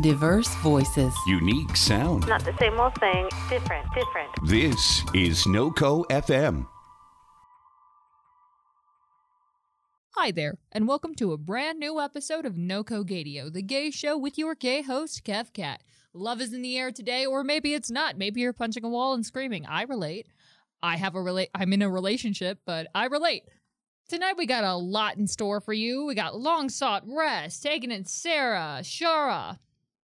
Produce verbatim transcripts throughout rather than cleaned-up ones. Diverse voices. Unique sound. Not the same old thing. Different, different. This is NoCo F M. Hi there, and welcome to a brand new episode of NoCo Gaydio, the gay show with your gay host, Kev Kat. Love is in the air today, or maybe it's not. Maybe you're punching a wall and screaming. I relate. I have a rela- I'm in a relationship, but I relate. Tonight we got a lot in store for you. We got Long Sought Rest, Tegan and Sarah, Shara,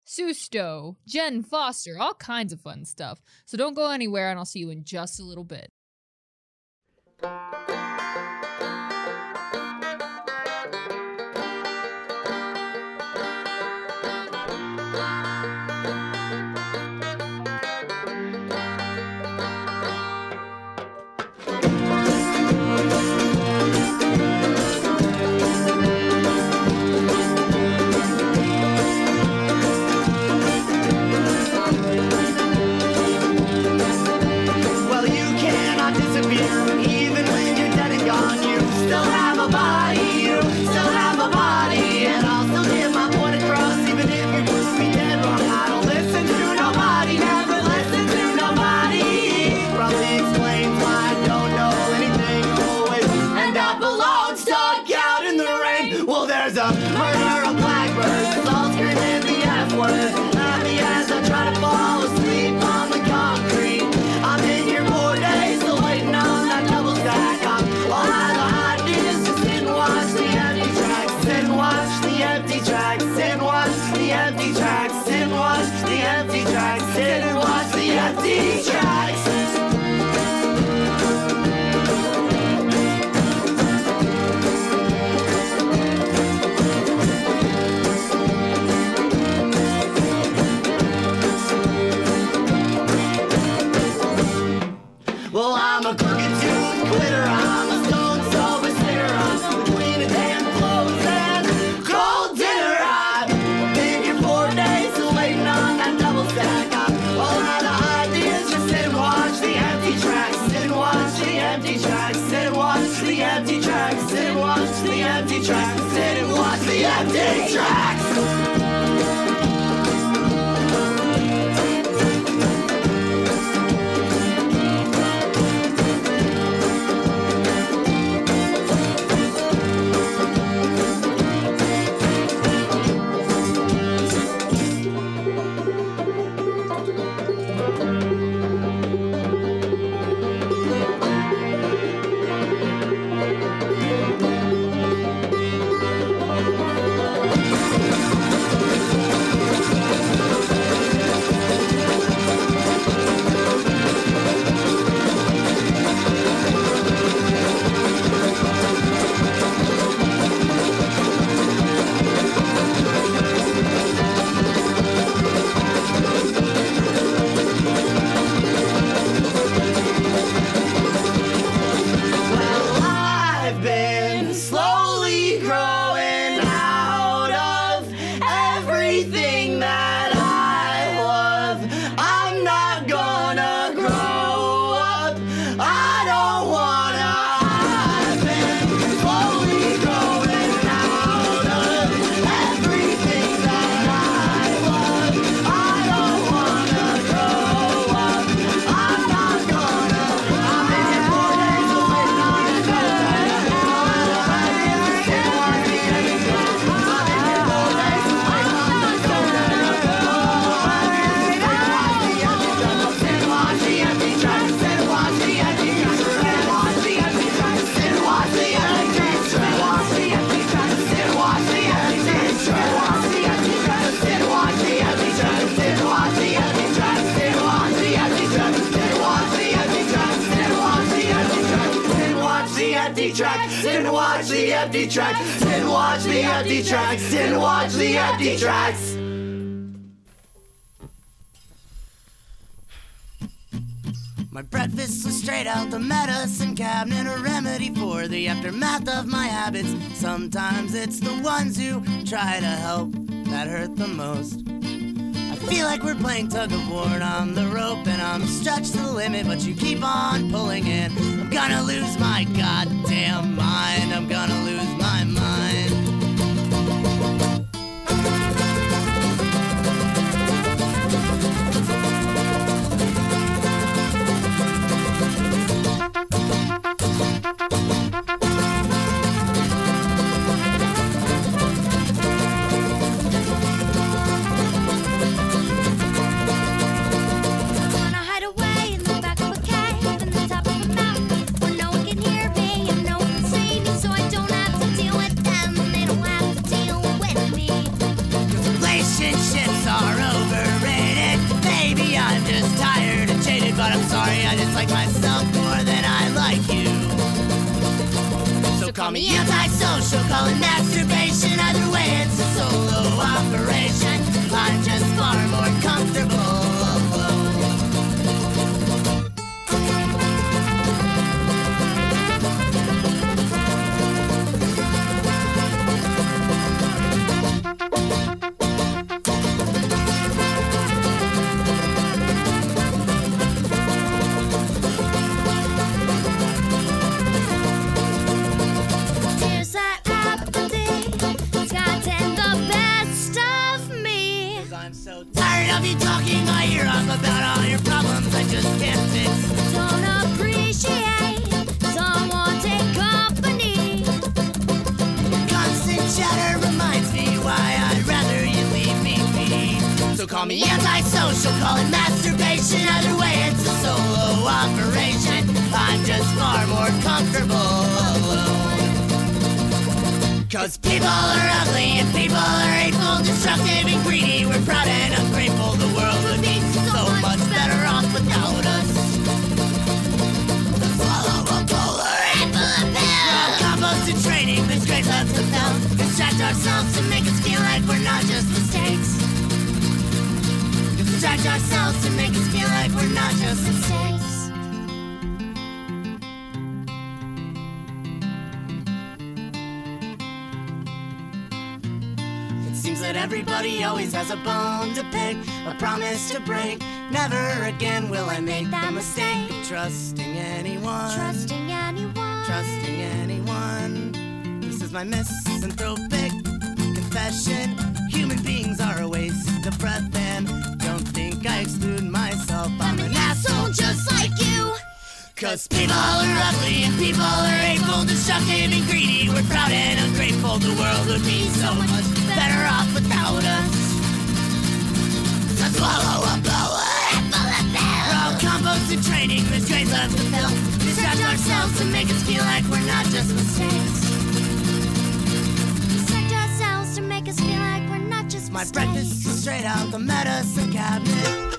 Susto, Jen Foster, all kinds of fun stuff. So don't go anywhere, and I'll see you in just a little bit. Sometimes it's the ones who try to help that hurt the most. I feel like we're playing tug of war and I'm the rope and I'm stretched to the limit, but you keep on pulling in. I'm gonna lose my goddamn mind. I'm gonna lose my mind. relationships are overrated. Maybe I'm just tired and jaded, but I'm sorry, I dislike myself more than I like you. So call me antisocial, call it masturbation. Either way, it's a solo operation. I'm just far more comfortable. Call me antisocial, call it masturbation. Either way, it's a solo operation. I'm just far more comfortable alone. Cause people are ugly and people are hateful, destructive and greedy. We're proud and ungrateful. The world would be so much better off without us. Follow a polar apple appeal. Combos and training, this great loves to film. Distract ourselves and make us feel like we're not just mistakes. Distract ourselves and make us feel like we're not just mistakes. It seems that everybody always has a bone to pick, a promise to break. Never again will I make that the mistake of trusting anyone. Trusting anyone. Trusting anyone. This is my misanthropic confession. Human beings are a waste of breath and don't think I exclude myself. I'm, I'm an, an asshole just like you. Cause people are ugly and people are hateful, destructive and greedy. We're proud and ungrateful. The world would be so much better off without us. So swallow a blower and full of pills. We're all combos and training, this great love to fill. Distract ourselves and make us feel like we're not just mistakes. Distract ourselves to make us feel like we're not just mistakes. My breakfast is straight out the medicine cabinet.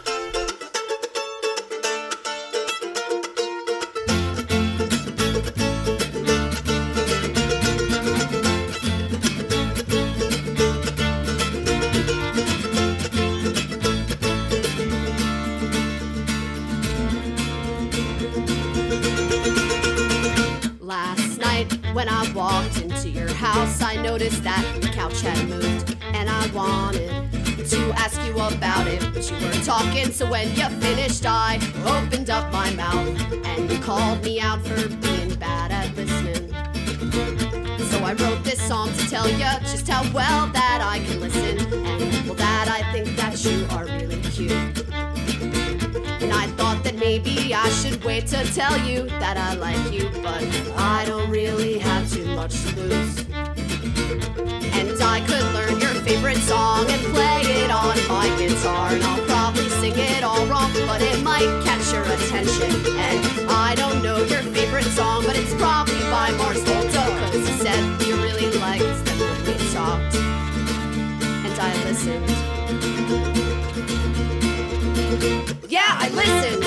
Last night when I walked into your house, I noticed that the couch had moved, and I wanted to ask you about it, but you were talking, so when you finished, I opened up my mouth, and you called me out for being bad at listening. So I wrote this song to tell you just how well that I can listen, and well that I think that you are really cute. And I thought that maybe I should wait to tell you that I like you, but I don't really have too much to lose. And I could learn your favorite song and play it on my guitar, and I'll probably sing it all wrong, but it might catch your attention. And I don't know your favorite song, but it's probably by Mars Volta, because you said you really liked that when we talked, and I listened. Yeah, I listened.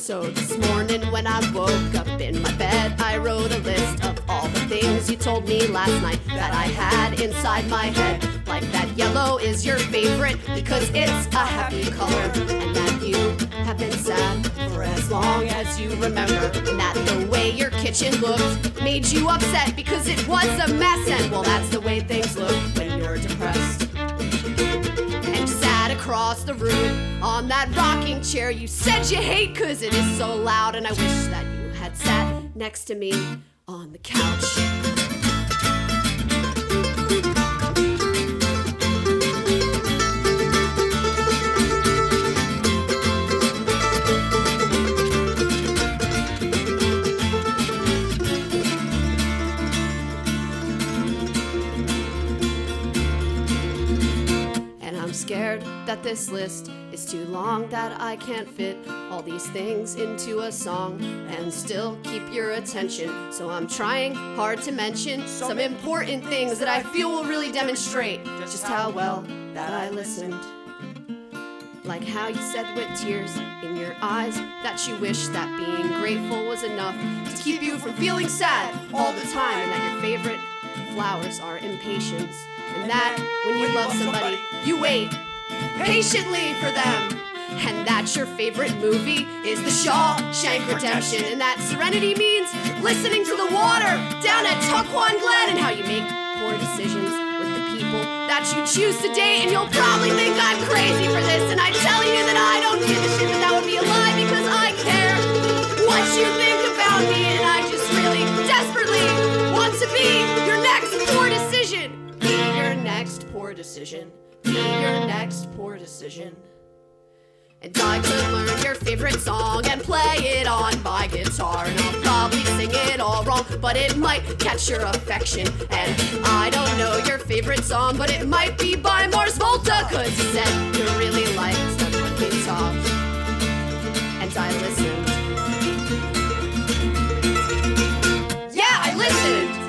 So this morning when I woke up in my bed, I wrote a list of all the things you told me last night that I had inside my head. Like that yellow is your favorite because it's a happy color, and that you have been sad for as long as you remember, and that the way your kitchen looked made you upset because it was a mess, and well that's the way things look when you're depressed. Across the room on that rocking chair you said you hate cause it is so loud, and I wish that you had sat next to me on the couch. scared that this list is too long, that I can't fit all these things into a song and still keep your attention. So I'm trying hard to mention some important things that I feel will really demonstrate just how well that I listened. Like how you said with tears in your eyes that you wish that being grateful was enough to keep you from feeling sad all the time, and that your favorite flowers are impatience, and that when you love somebody, you wait patiently for them, and that your favorite movie is The Shawshank Redemption, and that serenity means listening to the water down at Tuckwan Glen, and how you make poor decisions that you choose to date, and you'll probably think I'm crazy for this, and I'm telling you that I don't give a shit, but that would be a lie because I care what you think about me, and I just really desperately want to be your next poor decision. Be your next poor decision. Be your next poor decision. And I could learn your favorite song and play it on my guitar, and I'll probably sing it all wrong, but it might catch your affection. And I don't know your favorite song, but it might be by Mars Volta, cause you said you really liked the fucking song, and I listened. Yeah, I listened.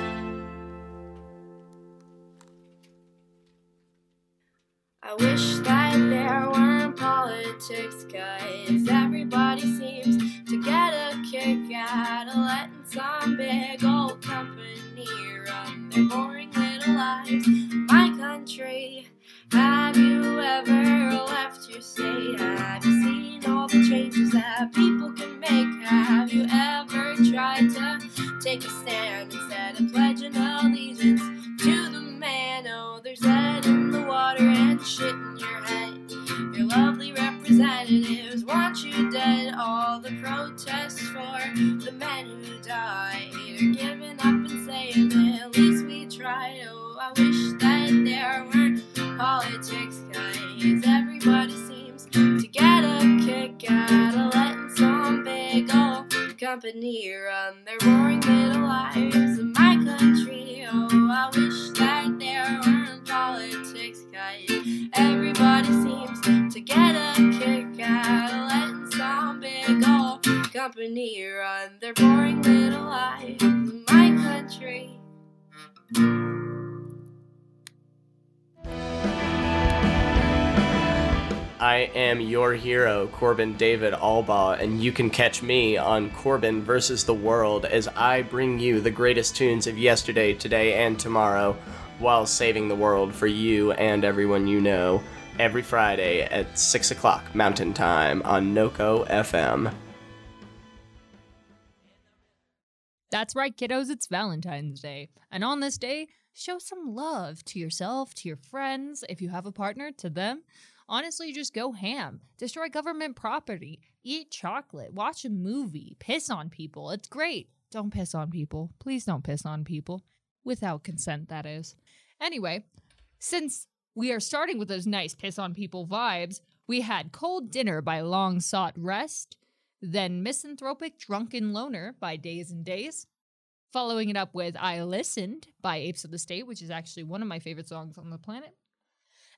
I wish that there were politics, cause everybody seems to get a kick out of letting some big old company run their boring little lives. My country, have you ever left your state? Have you seen all the changes that people can make? Have you ever tried to take a stand instead of pledging allegiance to the man? Oh, there's lead in the water and shit in your head. Your lovely representatives want you dead. All the protests for the men who died are giving up and saying that at least we tried. Oh, I wish that there weren't politics, guys. Everybody seems to get a kick out of letting some big old company run their boring little lives in my country. Oh, I wish that there weren't politics, guys. Everybody seems to get a kick out of letting some big old company run their boring little lives in my country. I am your hero, Corbin David Albaugh, and you can catch me on Corbin versus the World as I bring you the greatest tunes of yesterday, today, and tomorrow, while saving the world for you and everyone you know, every Friday at six o'clock Mountain Time on NoCo F M. That's right, kiddos, it's Valentine's Day. And on this day, show some love to yourself, to your friends, if you have a partner, to them. Honestly, just go ham. Destroy government property. Eat chocolate. Watch a movie. Piss on people. It's great. Don't piss on people. Please don't piss on people. Without consent, that is. Anyway, since we are starting with those nice piss on people vibes, we had Cold Dinner by Long Sought Rest, then Misanthropic Drunken Loner by Days and Days, following it up with I Listened by Apes of the State, which is actually one of my favorite songs on the planet.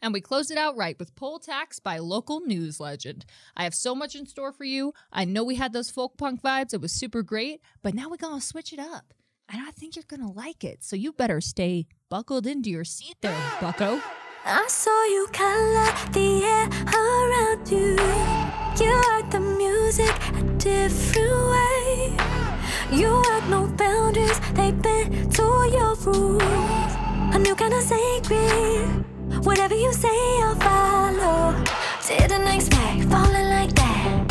And we closed it out right with Poll Tax by Local News Legend. I have so much in store for you. I know we had those folk punk vibes. It was super great, but now we're going to switch it up. And I think you're going to like it. So you better stay buckled into your seat there, bucko. I saw you color the air around you. You heard the music a different way. You have no boundaries, they bend to your rules. A new kind of sacred. Whatever you say, I'll follow. Didn't expect falling like that.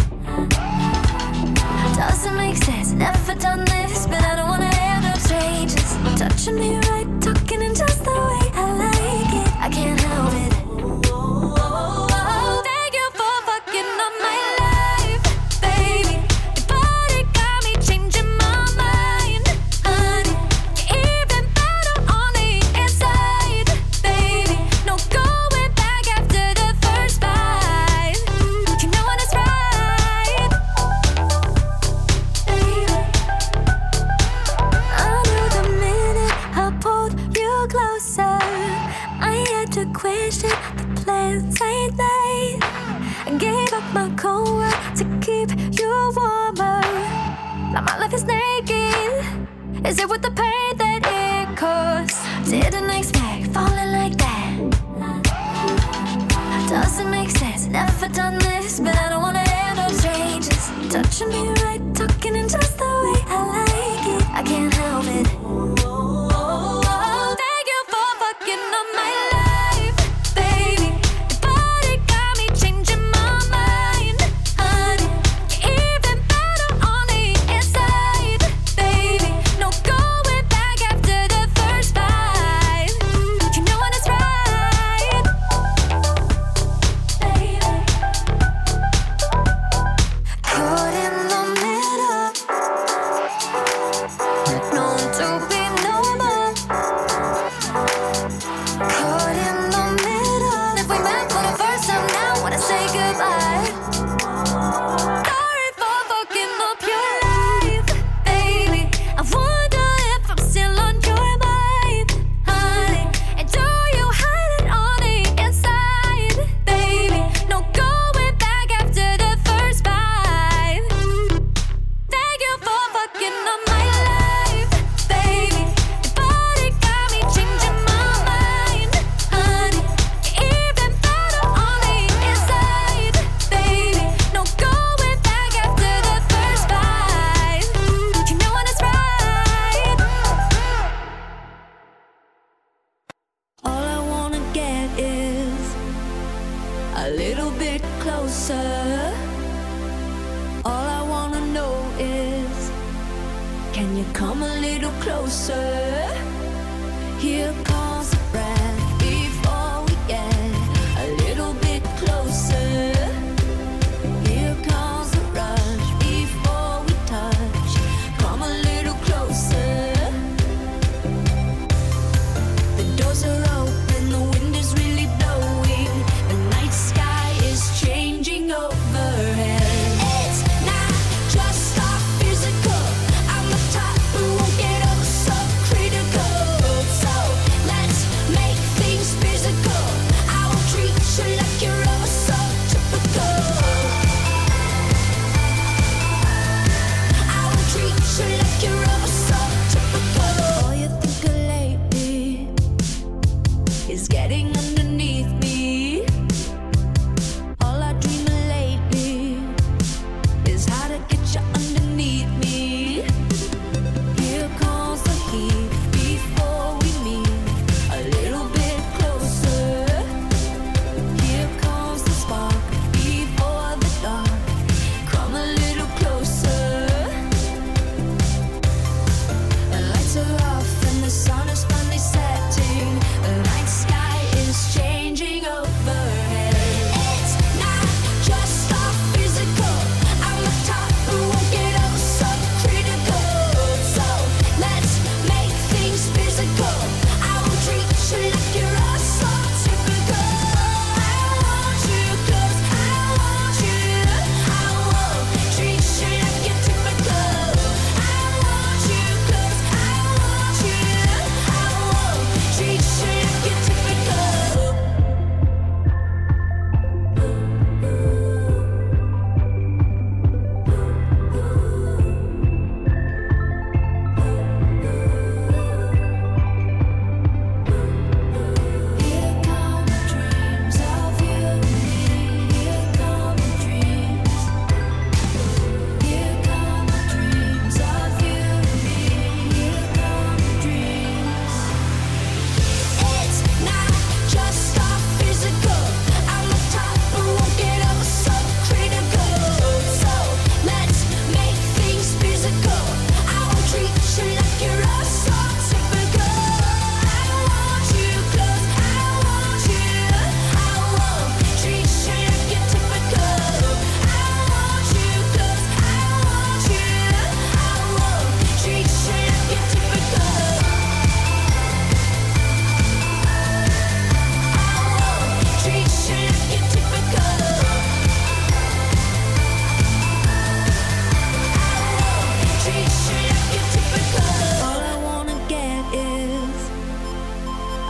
Doesn't make sense, never done this, but I don't wanna end up strangers touching me right, talking in just the way I like it. I can't help it. Oh, thank you for fucking up my life, baby. Your body got me changing my mind, honey. Even better on the inside, baby. No going back after the first bite. You know when it's right, baby. I knew the minute I pulled you closer, I had to question the plans late night. I gave up my cold world to keep you warmer. Now my life is naked. Is it with the pain that it caused? Didn't expect falling like that. Doesn't make sense, never done this, but I don't wanna hear no strangers touching me right, talking in just the way I like it. I can't help it.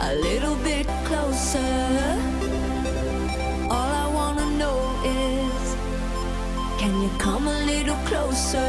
A little bit closer. Can you come a little closer?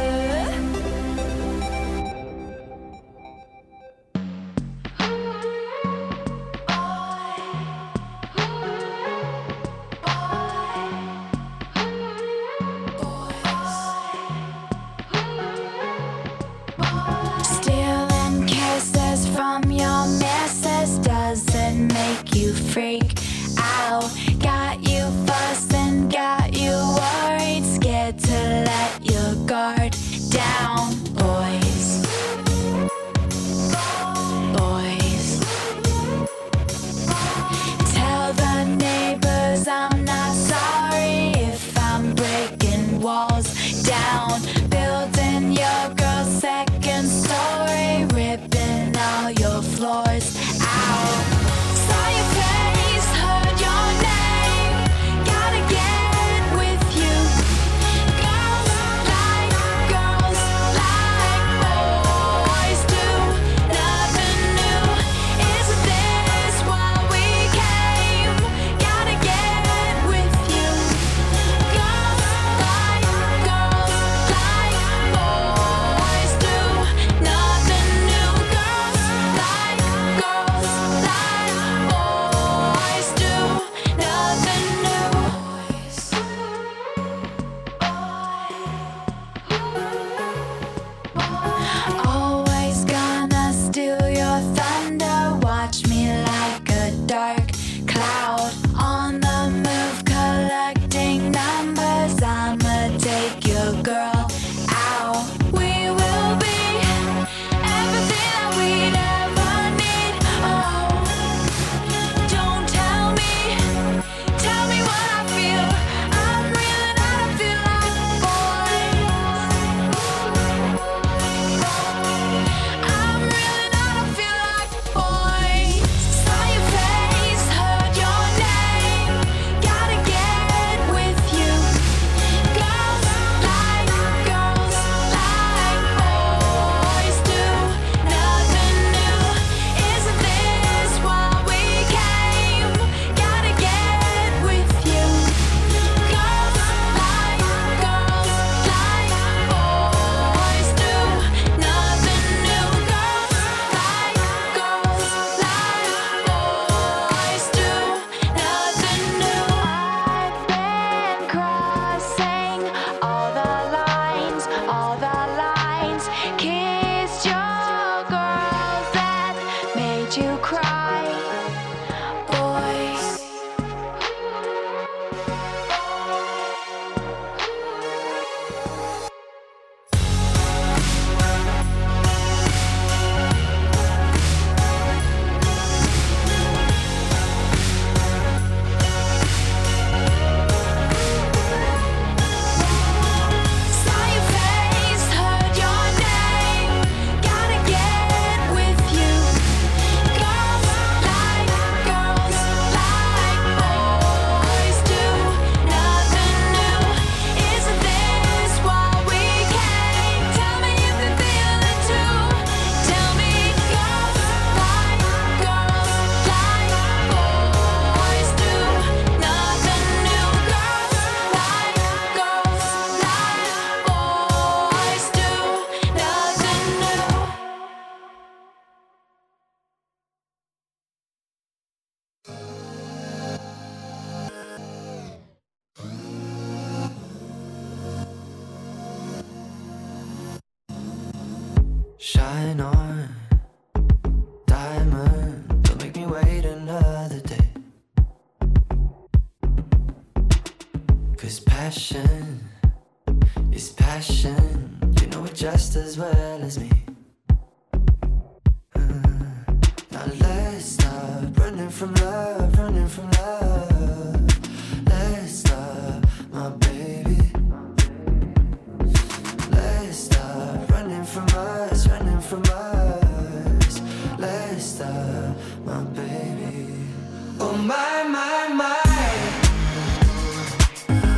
Shine on, diamond, don't make me wait another day. 'Cause passion is passion, you know it just as well as me. Uh, now let's stop running from love, running from love. Let's stop, my baby. Let's stop running from us. From us, let's stop, my baby. Oh my, my, my.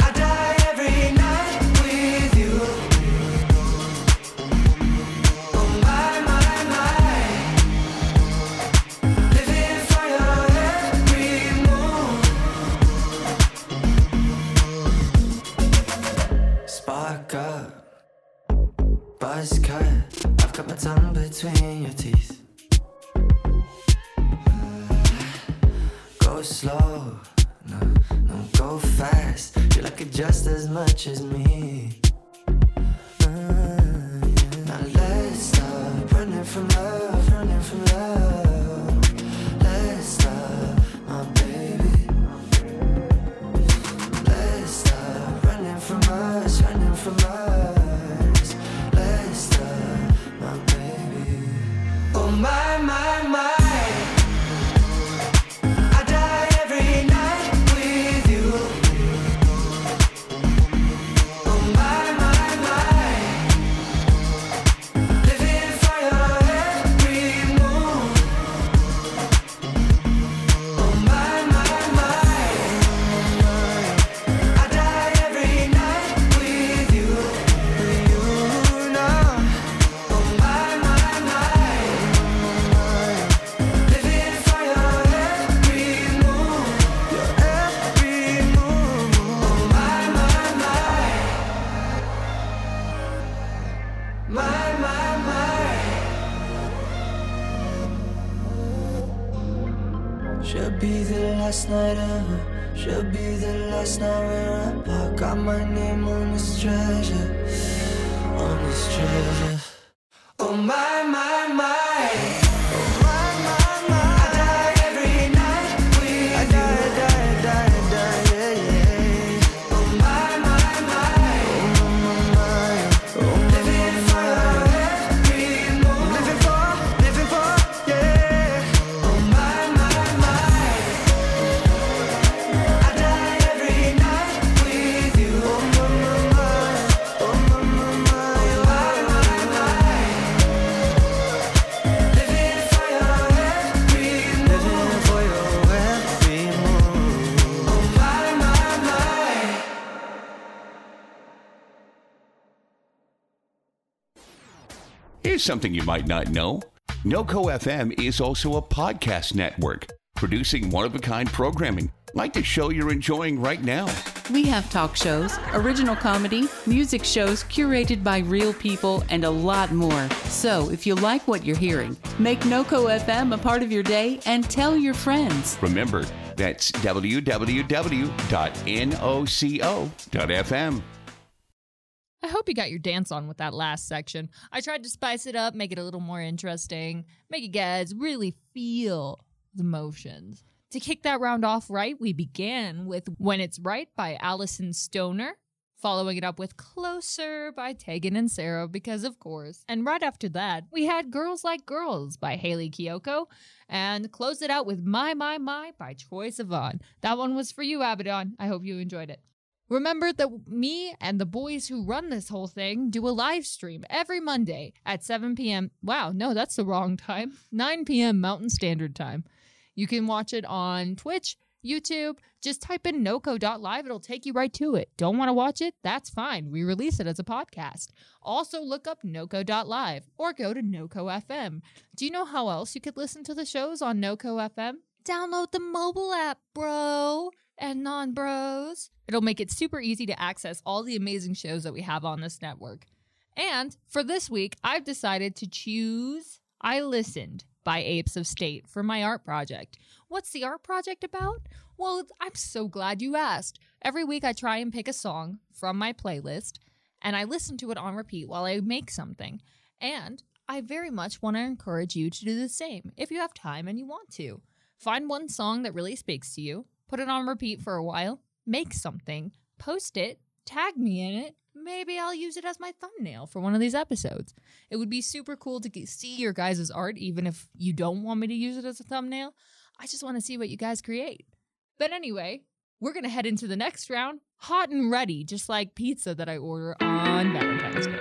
I die every night with you. Oh my, my, my. Living for your every move. Spot go slow, no, no, go fast. You like it just as much as me. Uh, yeah. Now let's stop running from love, running from love. Let's stop, my baby. Let's stop running from us, running from us. Let's stop, my baby. Oh my, my, my. Something you might not know, NoCo F M is also a podcast network, producing one-of-a-kind programming like the show you're enjoying right now. We have talk shows, original comedy, music shows curated by real people, and a lot more. So if you like what you're hearing, make NoCo F M a part of your day and tell your friends. Remember, that's w w w dot noco dot f m. I hope you got your dance on with that last section. I tried to spice it up, make it a little more interesting, make you guys really feel the motions. To kick that round off right, we began with When It's Right by Allison Stoner, following it up with Closer by Tegan and Sarah, because of course. And right after that, we had Girls Like Girls by Hayley Kiyoko, and closed it out with My, My, My by Troye Sivan. That one was for you, Abaddon. I hope you enjoyed it. Remember that me and the boys who run this whole thing do a live stream every Monday at seven p.m. Wow, no, that's the wrong time. nine p.m. Mountain Standard Time. You can watch it on Twitch, YouTube. Just type in noco dot live. It'll take you right to it. Don't want to watch it? That's fine. We release it as a podcast. Also, look up noco dot live or go to NoCo F M. Do you know how else you could listen to the shows on NoCo F M? Download the mobile app, bro. And non-bros. It'll make it super easy to access all the amazing shows that we have on this network. And for this week, I've decided to choose I Listened by Apes of State for my art project. What's the art project about? Well, I'm so glad you asked. Every week I try and pick a song from my playlist, and I listen to it on repeat while I make something. And I very much want to encourage you to do the same if you have time and you want to. Find one song that really speaks to you. Put it on repeat for a while, make something, post it, tag me in it. Maybe I'll use it as my thumbnail for one of these episodes. It would be super cool to see your guys' art, even if you don't want me to use it as a thumbnail. I just want to see what you guys create. But anyway, we're going to head into the next round, hot and ready, just like pizza that I order on Valentine's Day.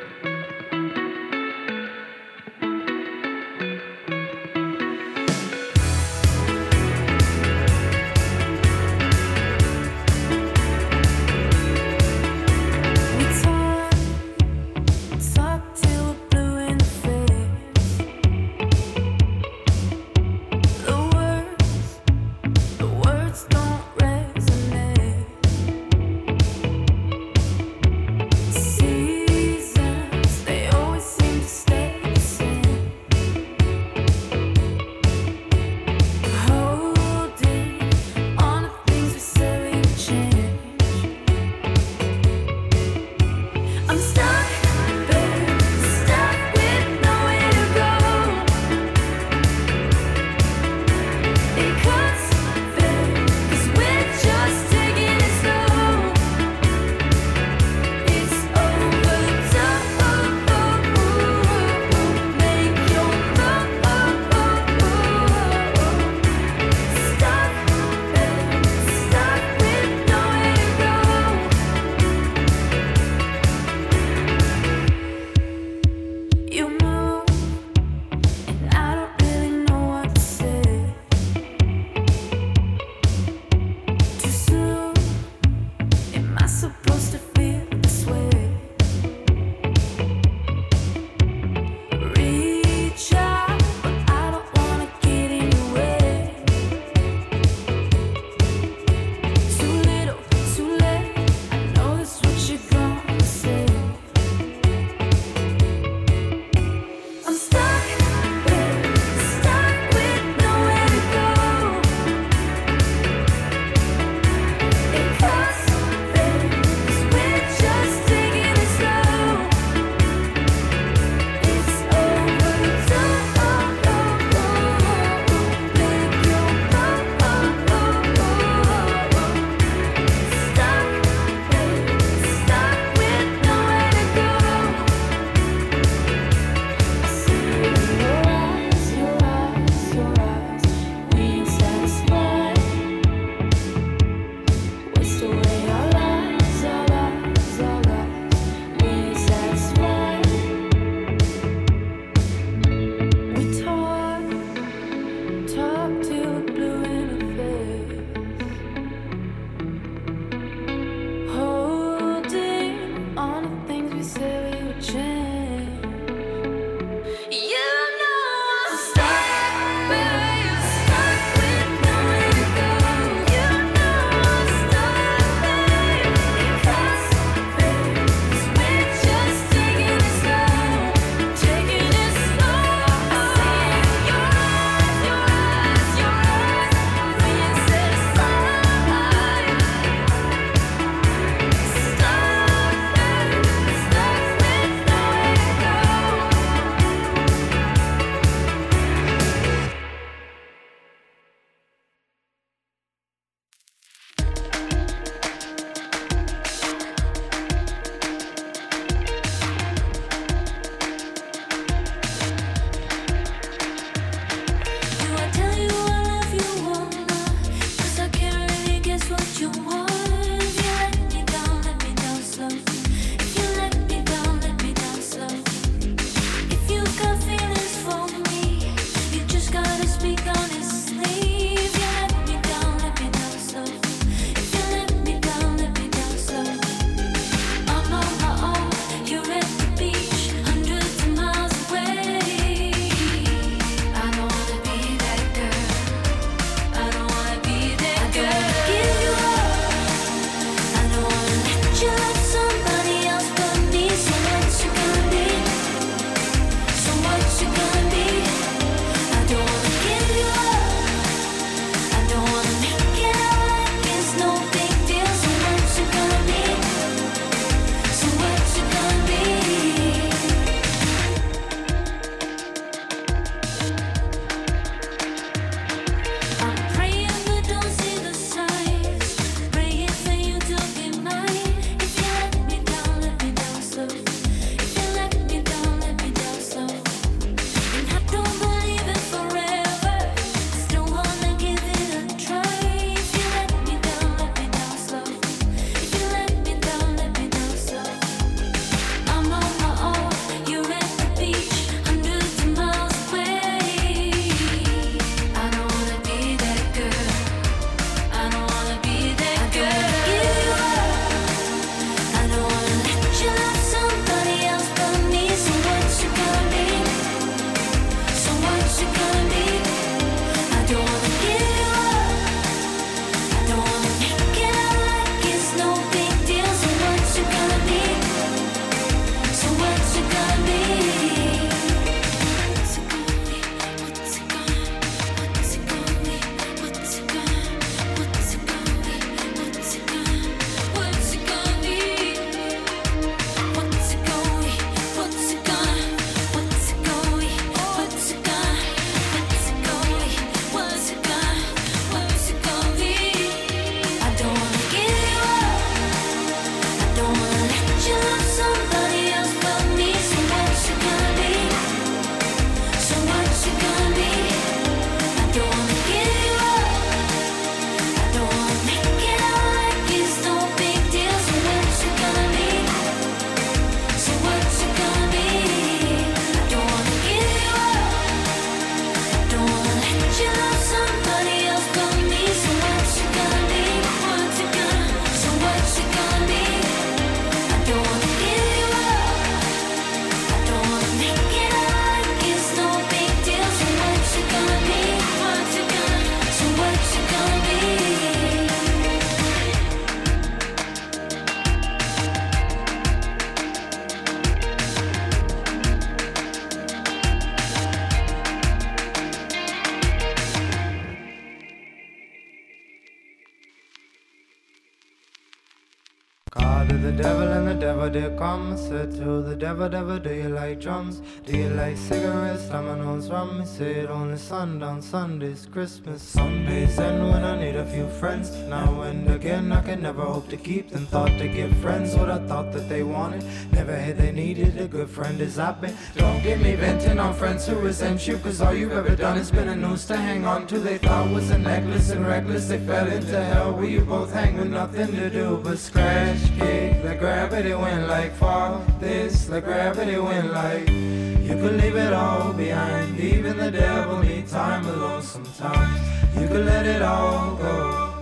Father the devil and the devil did come. I said to the devil, devil, do you like drums? Do you like cigarettes, dominoes, rum? He said only sundown, Sundays, Christmas, Sundays, and when I need a few friends. Now and again I can never hope to keep them. Thought to get friends, what I thought that they wanted. Never had they needed, a good friend is I've been. Don't get me venting on friends who resent you, cause all you've ever done is been a noose to hang on to. They thought was a necklace and reckless, they fell into hell where you both hang with nothing to do but scratch, kick. Like gravity went like fall, this, like gravity went like. You could leave it all behind, even the devil need time alone sometimes. You could let it all go,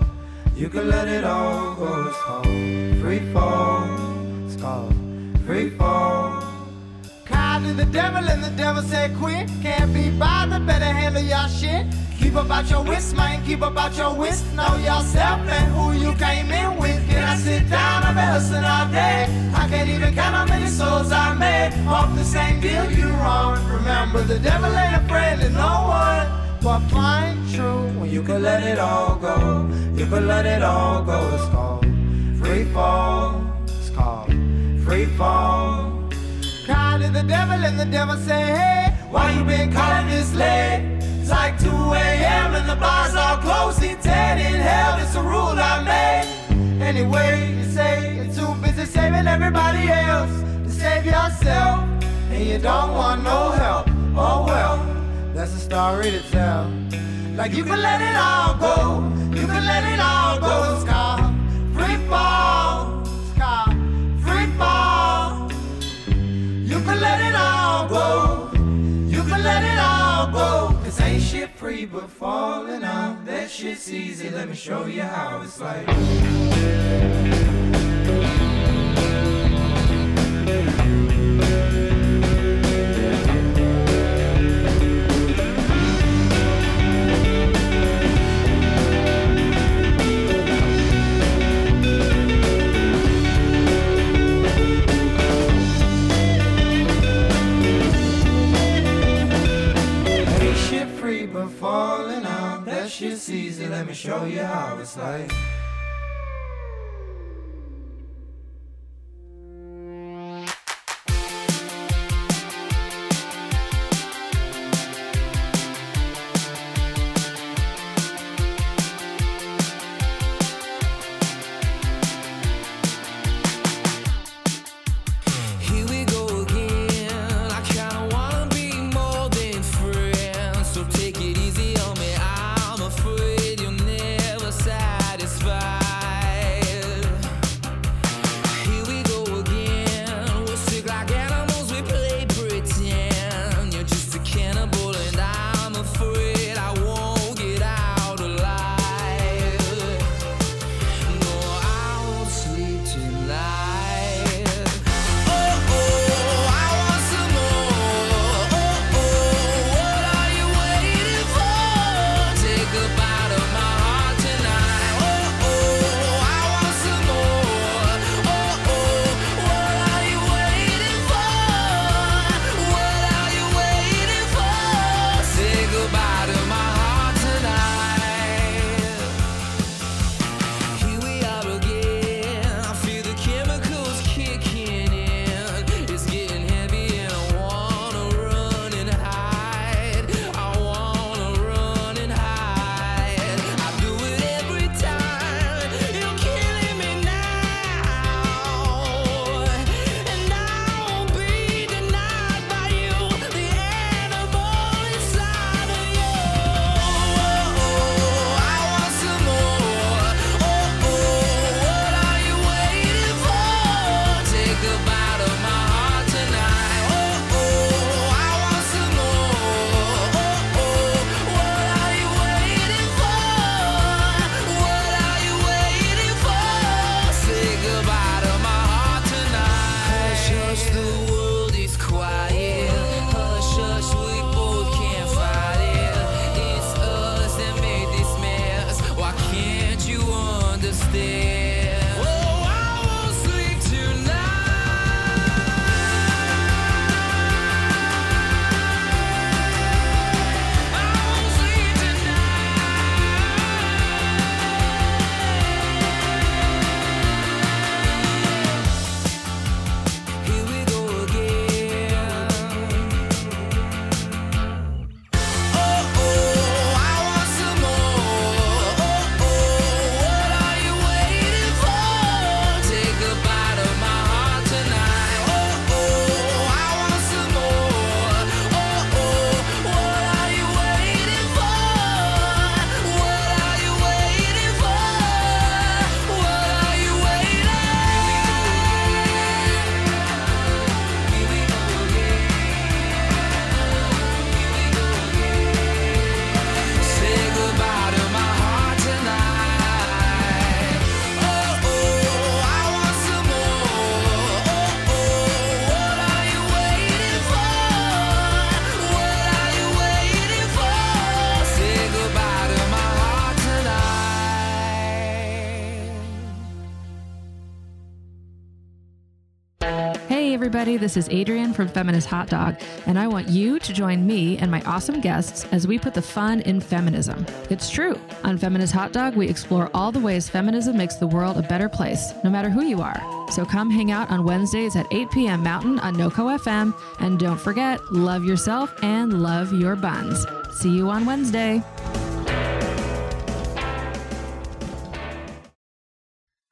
you could let it all go. It's called free fall, it's called free fall. To the devil and the devil said quit. Can't be bothered, better handle your shit. Keep about your wits, man, keep about your wits. Know yourself and who you came in with. Can I sit down? I've been hustling all day. I can't even count how many souls I made off the same deal you wrong. Remember, the devil ain't a friend to no one. But find true when you can let it all go. You can let it all go. It's called free fall. It's called free fall. Cried to the devil and the devil said, hey, why you been calling this late? It's like two a.m. and the bars all closed. He dead in hell, it's a rule I made. Anyway, you say you're too busy saving everybody else to save yourself, and you don't want no help. Oh well, that's a story to tell. Like you can let it all go, you can let it all go. It's called free fall, it's called free fall. You can let it all go, you can let it all go. Cause ain't shit free but falling out. That shit's easy, let me show you how it's like. But falling out, that shit's easy, let me show you how it's like. It's everybody, this is Adrian from Feminist Hot Dog, and I want you to join me and my awesome guests as we put the fun in feminism. It's true. On Feminist Hot Dog, we explore all the ways feminism makes the world a better place, no matter who you are. So come hang out on Wednesdays at eight p.m. Mountain on NoCo F M, and don't forget, love yourself and love your buns. See you on Wednesday.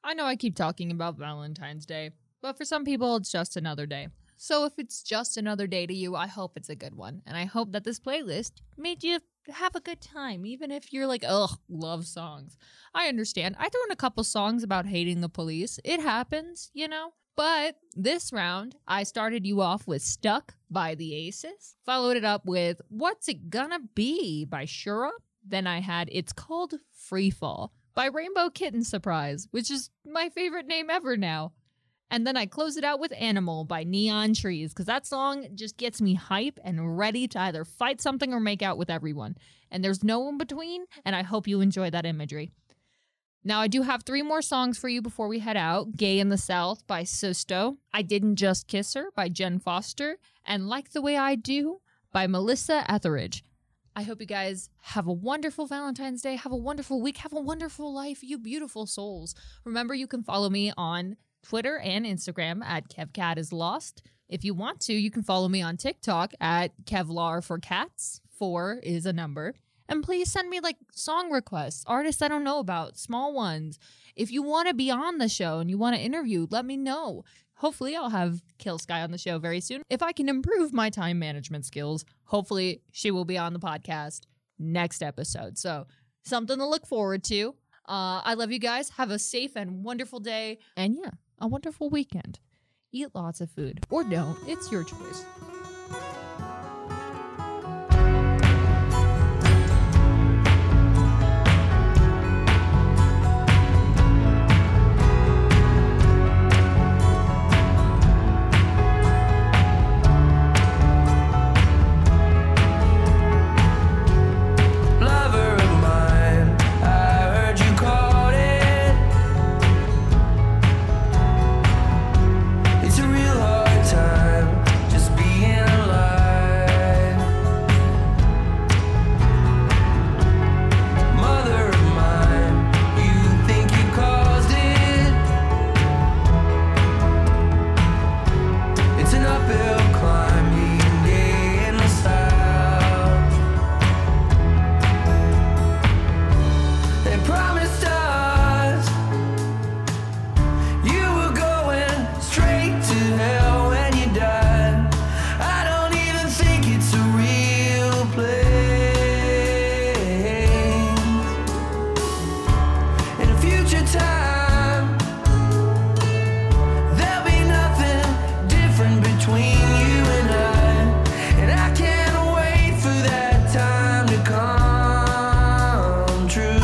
I know I keep talking about Valentine's Day, but for some people, it's just another day. So if it's just another day to you, I hope it's a good one. And I hope that this playlist made you have a good time, even if you're like, ugh, love songs. I understand. I threw in a couple songs about hating the police. It happens, you know? But this round, I started you off with Stuck by the Aces, followed it up with What's It Gonna Be by Shura. Then I had It's Called Free Fall by Rainbow Kitten Surprise, which is my favorite name ever now. And then I close it out with Animal by Neon Trees, because that song just gets me hype and ready to either fight something or make out with everyone. And there's no in between, and I hope you enjoy that imagery. Now, I do have three more songs for you before we head out. Gay in the South by Sisto, I Didn't Just Kiss Her by Jen Foster, and Like the Way I Do by Melissa Etheridge. I hope you guys have a wonderful Valentine's Day. Have a wonderful week. Have a wonderful life, you beautiful souls. Remember, you can follow me on Twitter and Instagram at Kev Kat is Lost. If you want to, you can follow me on TikTok at Kevlar for Cats. Four is a number. And please send me like song requests, artists I don't know about, small ones. If you want to be on the show and you want to interview, let me know. Hopefully I'll have Killsky on the show very soon. If I can improve my time management skills, hopefully she will be on the podcast next episode. So something to look forward to. Uh, I love you guys. Have a safe and wonderful day. And yeah, a wonderful weekend. Eat lots of food. Or don't. It's your choice. True.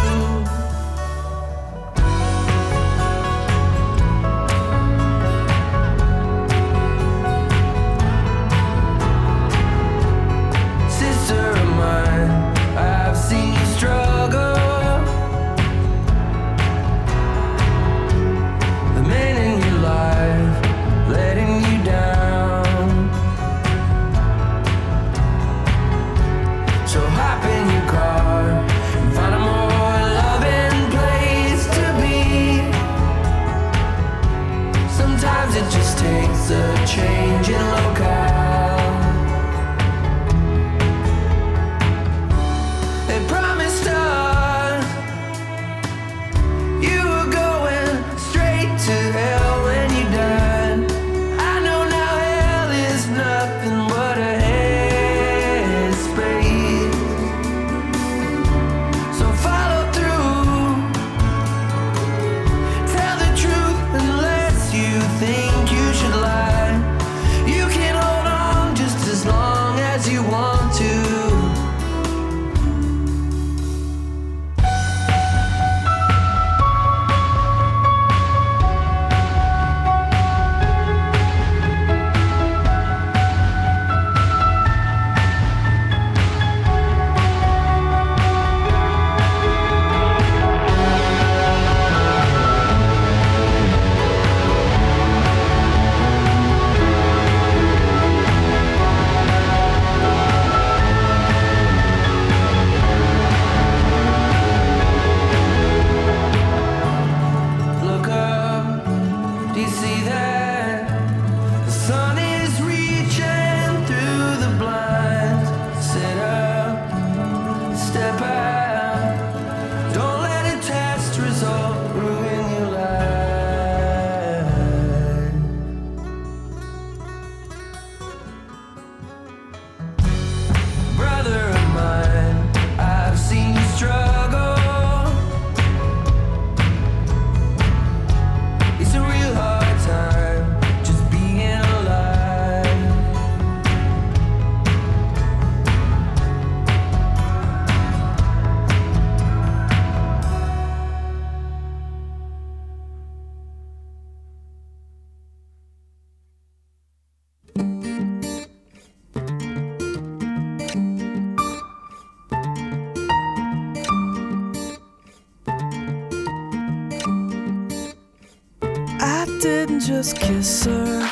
didn't just kiss her.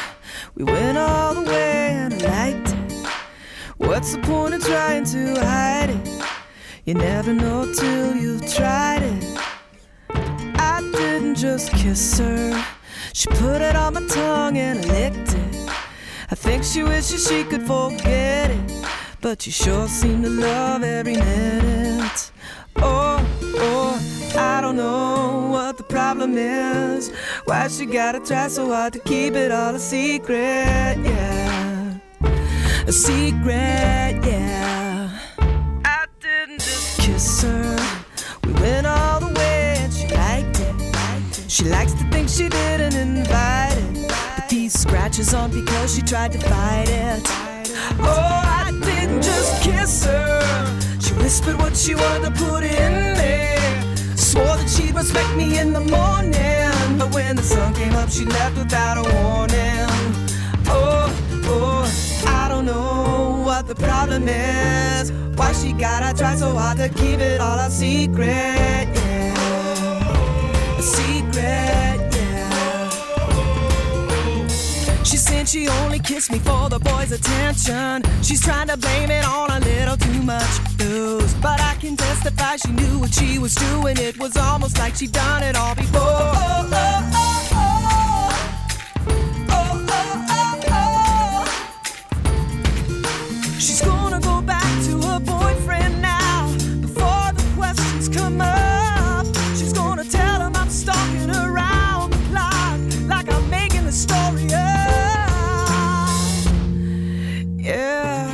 We went all the way and I liked it. What's the point of trying to hide it? You never know till you've tried it. I didn't just kiss her. She put it on my tongue and I licked it. I think she wishes she could forget it, but you sure seem to love every minute. Oh, oh, I don't know what the problem is. Why she gotta try so hard to keep it all a secret, yeah. A secret, yeah. I didn't just kiss her. We went all the way and she liked it. She likes to think she didn't invite it, but these scratches on because she tried to fight it. Oh, I didn't just kiss her. She whispered what she wanted to put in there. Swore that she'd respect me in the morning, but when the sun came up, she left without a warning. Oh, oh, I don't know what the problem is. Why she gotta try so hard to keep it all a secret, yeah. A secret, yeah. She said she only kissed me for the boy's attention. She's trying to blame it on a little too much. But I can testify she knew what she was doing. It was almost like she'd done it all before. Oh, oh, oh, oh. Oh, oh, oh, oh. She's gonna go back to her boyfriend now. Before the questions come up, she's gonna tell him I'm stalking around the clock, like I'm making the story up. Yeah.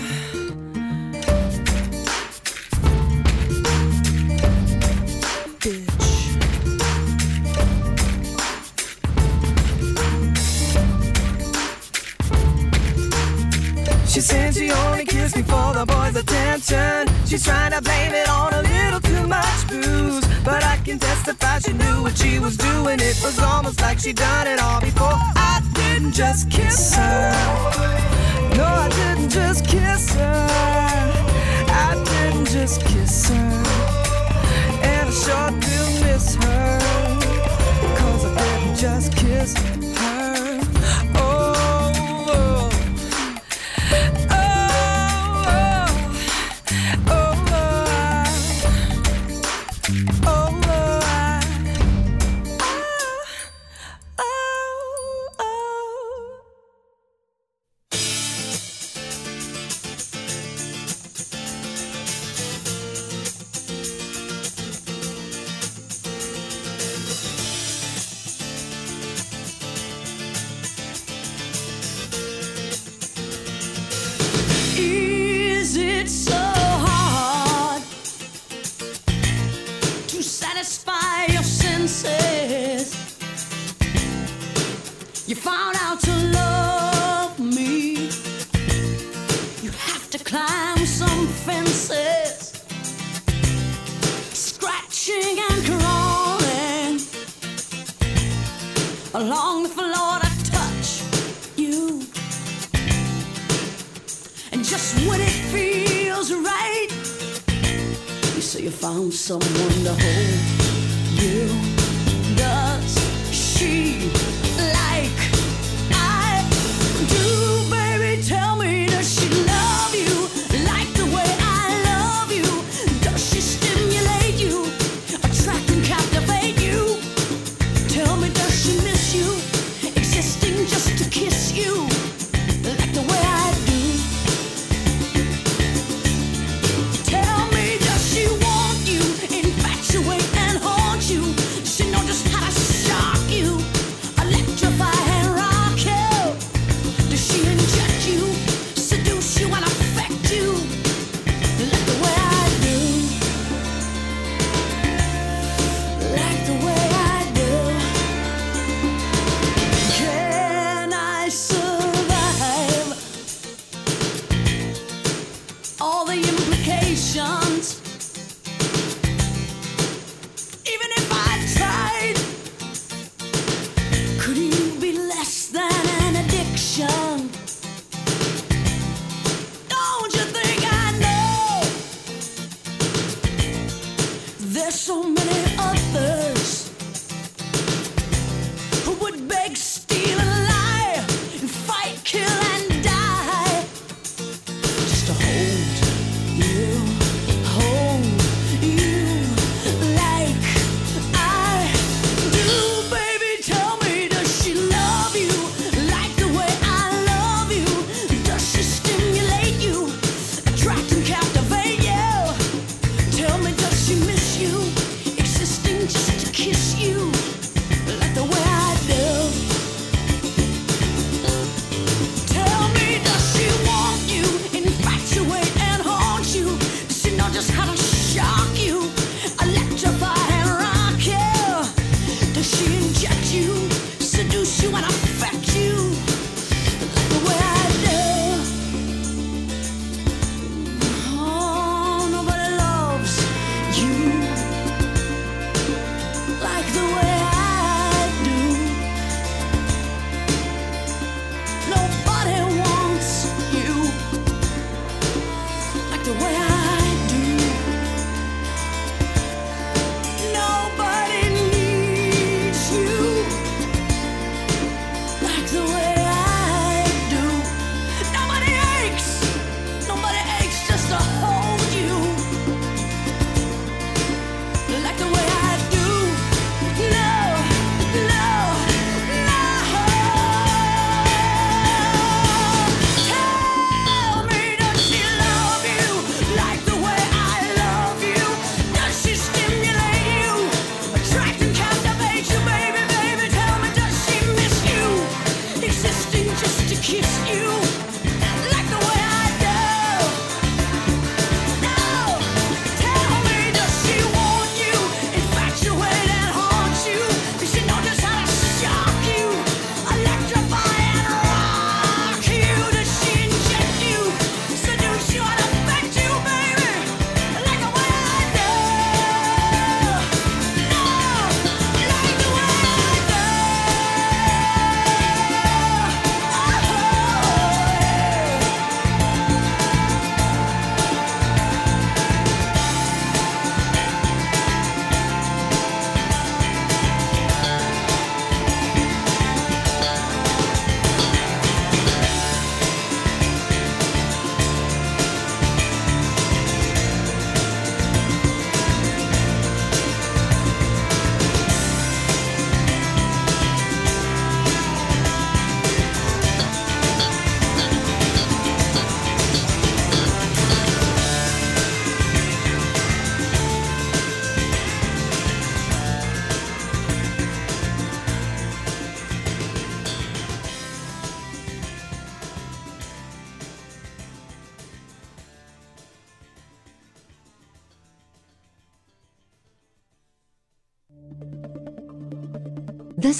She said she only kissed me for the boy's attention. She's trying to blame it on a little too much booze, but I can testify she knew what she was doing. It was almost like she'd done it all before. I didn't just kiss her. No, I didn't just kiss her. I didn't just kiss her. And I sure do miss her, 'cause I didn't just kiss her. So many others who would beg. St- kiss you like the way I do. Tell me, does she want you, infatuate and haunt you? Does she know just how to shock you, electrify and rock you? Does she inject you, seduce you and affect you like the way I do? Oh, nobody loves you like the way I do. Nobody wants you like the way I do. Nobody needs you like the way I do. Nobody aches, nobody aches just to hold you like the way I do. No, no, no. Tell me, does she love you like the way I love you? Does she stimulate you, attract and captivate you, baby, baby? Tell me, does she miss you, existing just to kiss you like the way I do? No, tell me, does she want you, infatuate and haunt you? Does she know just how to shock you, electrify and rock you? Does she inject you, seduce you and affect you, baby, like the way I do? No, like the way I do. Oh, This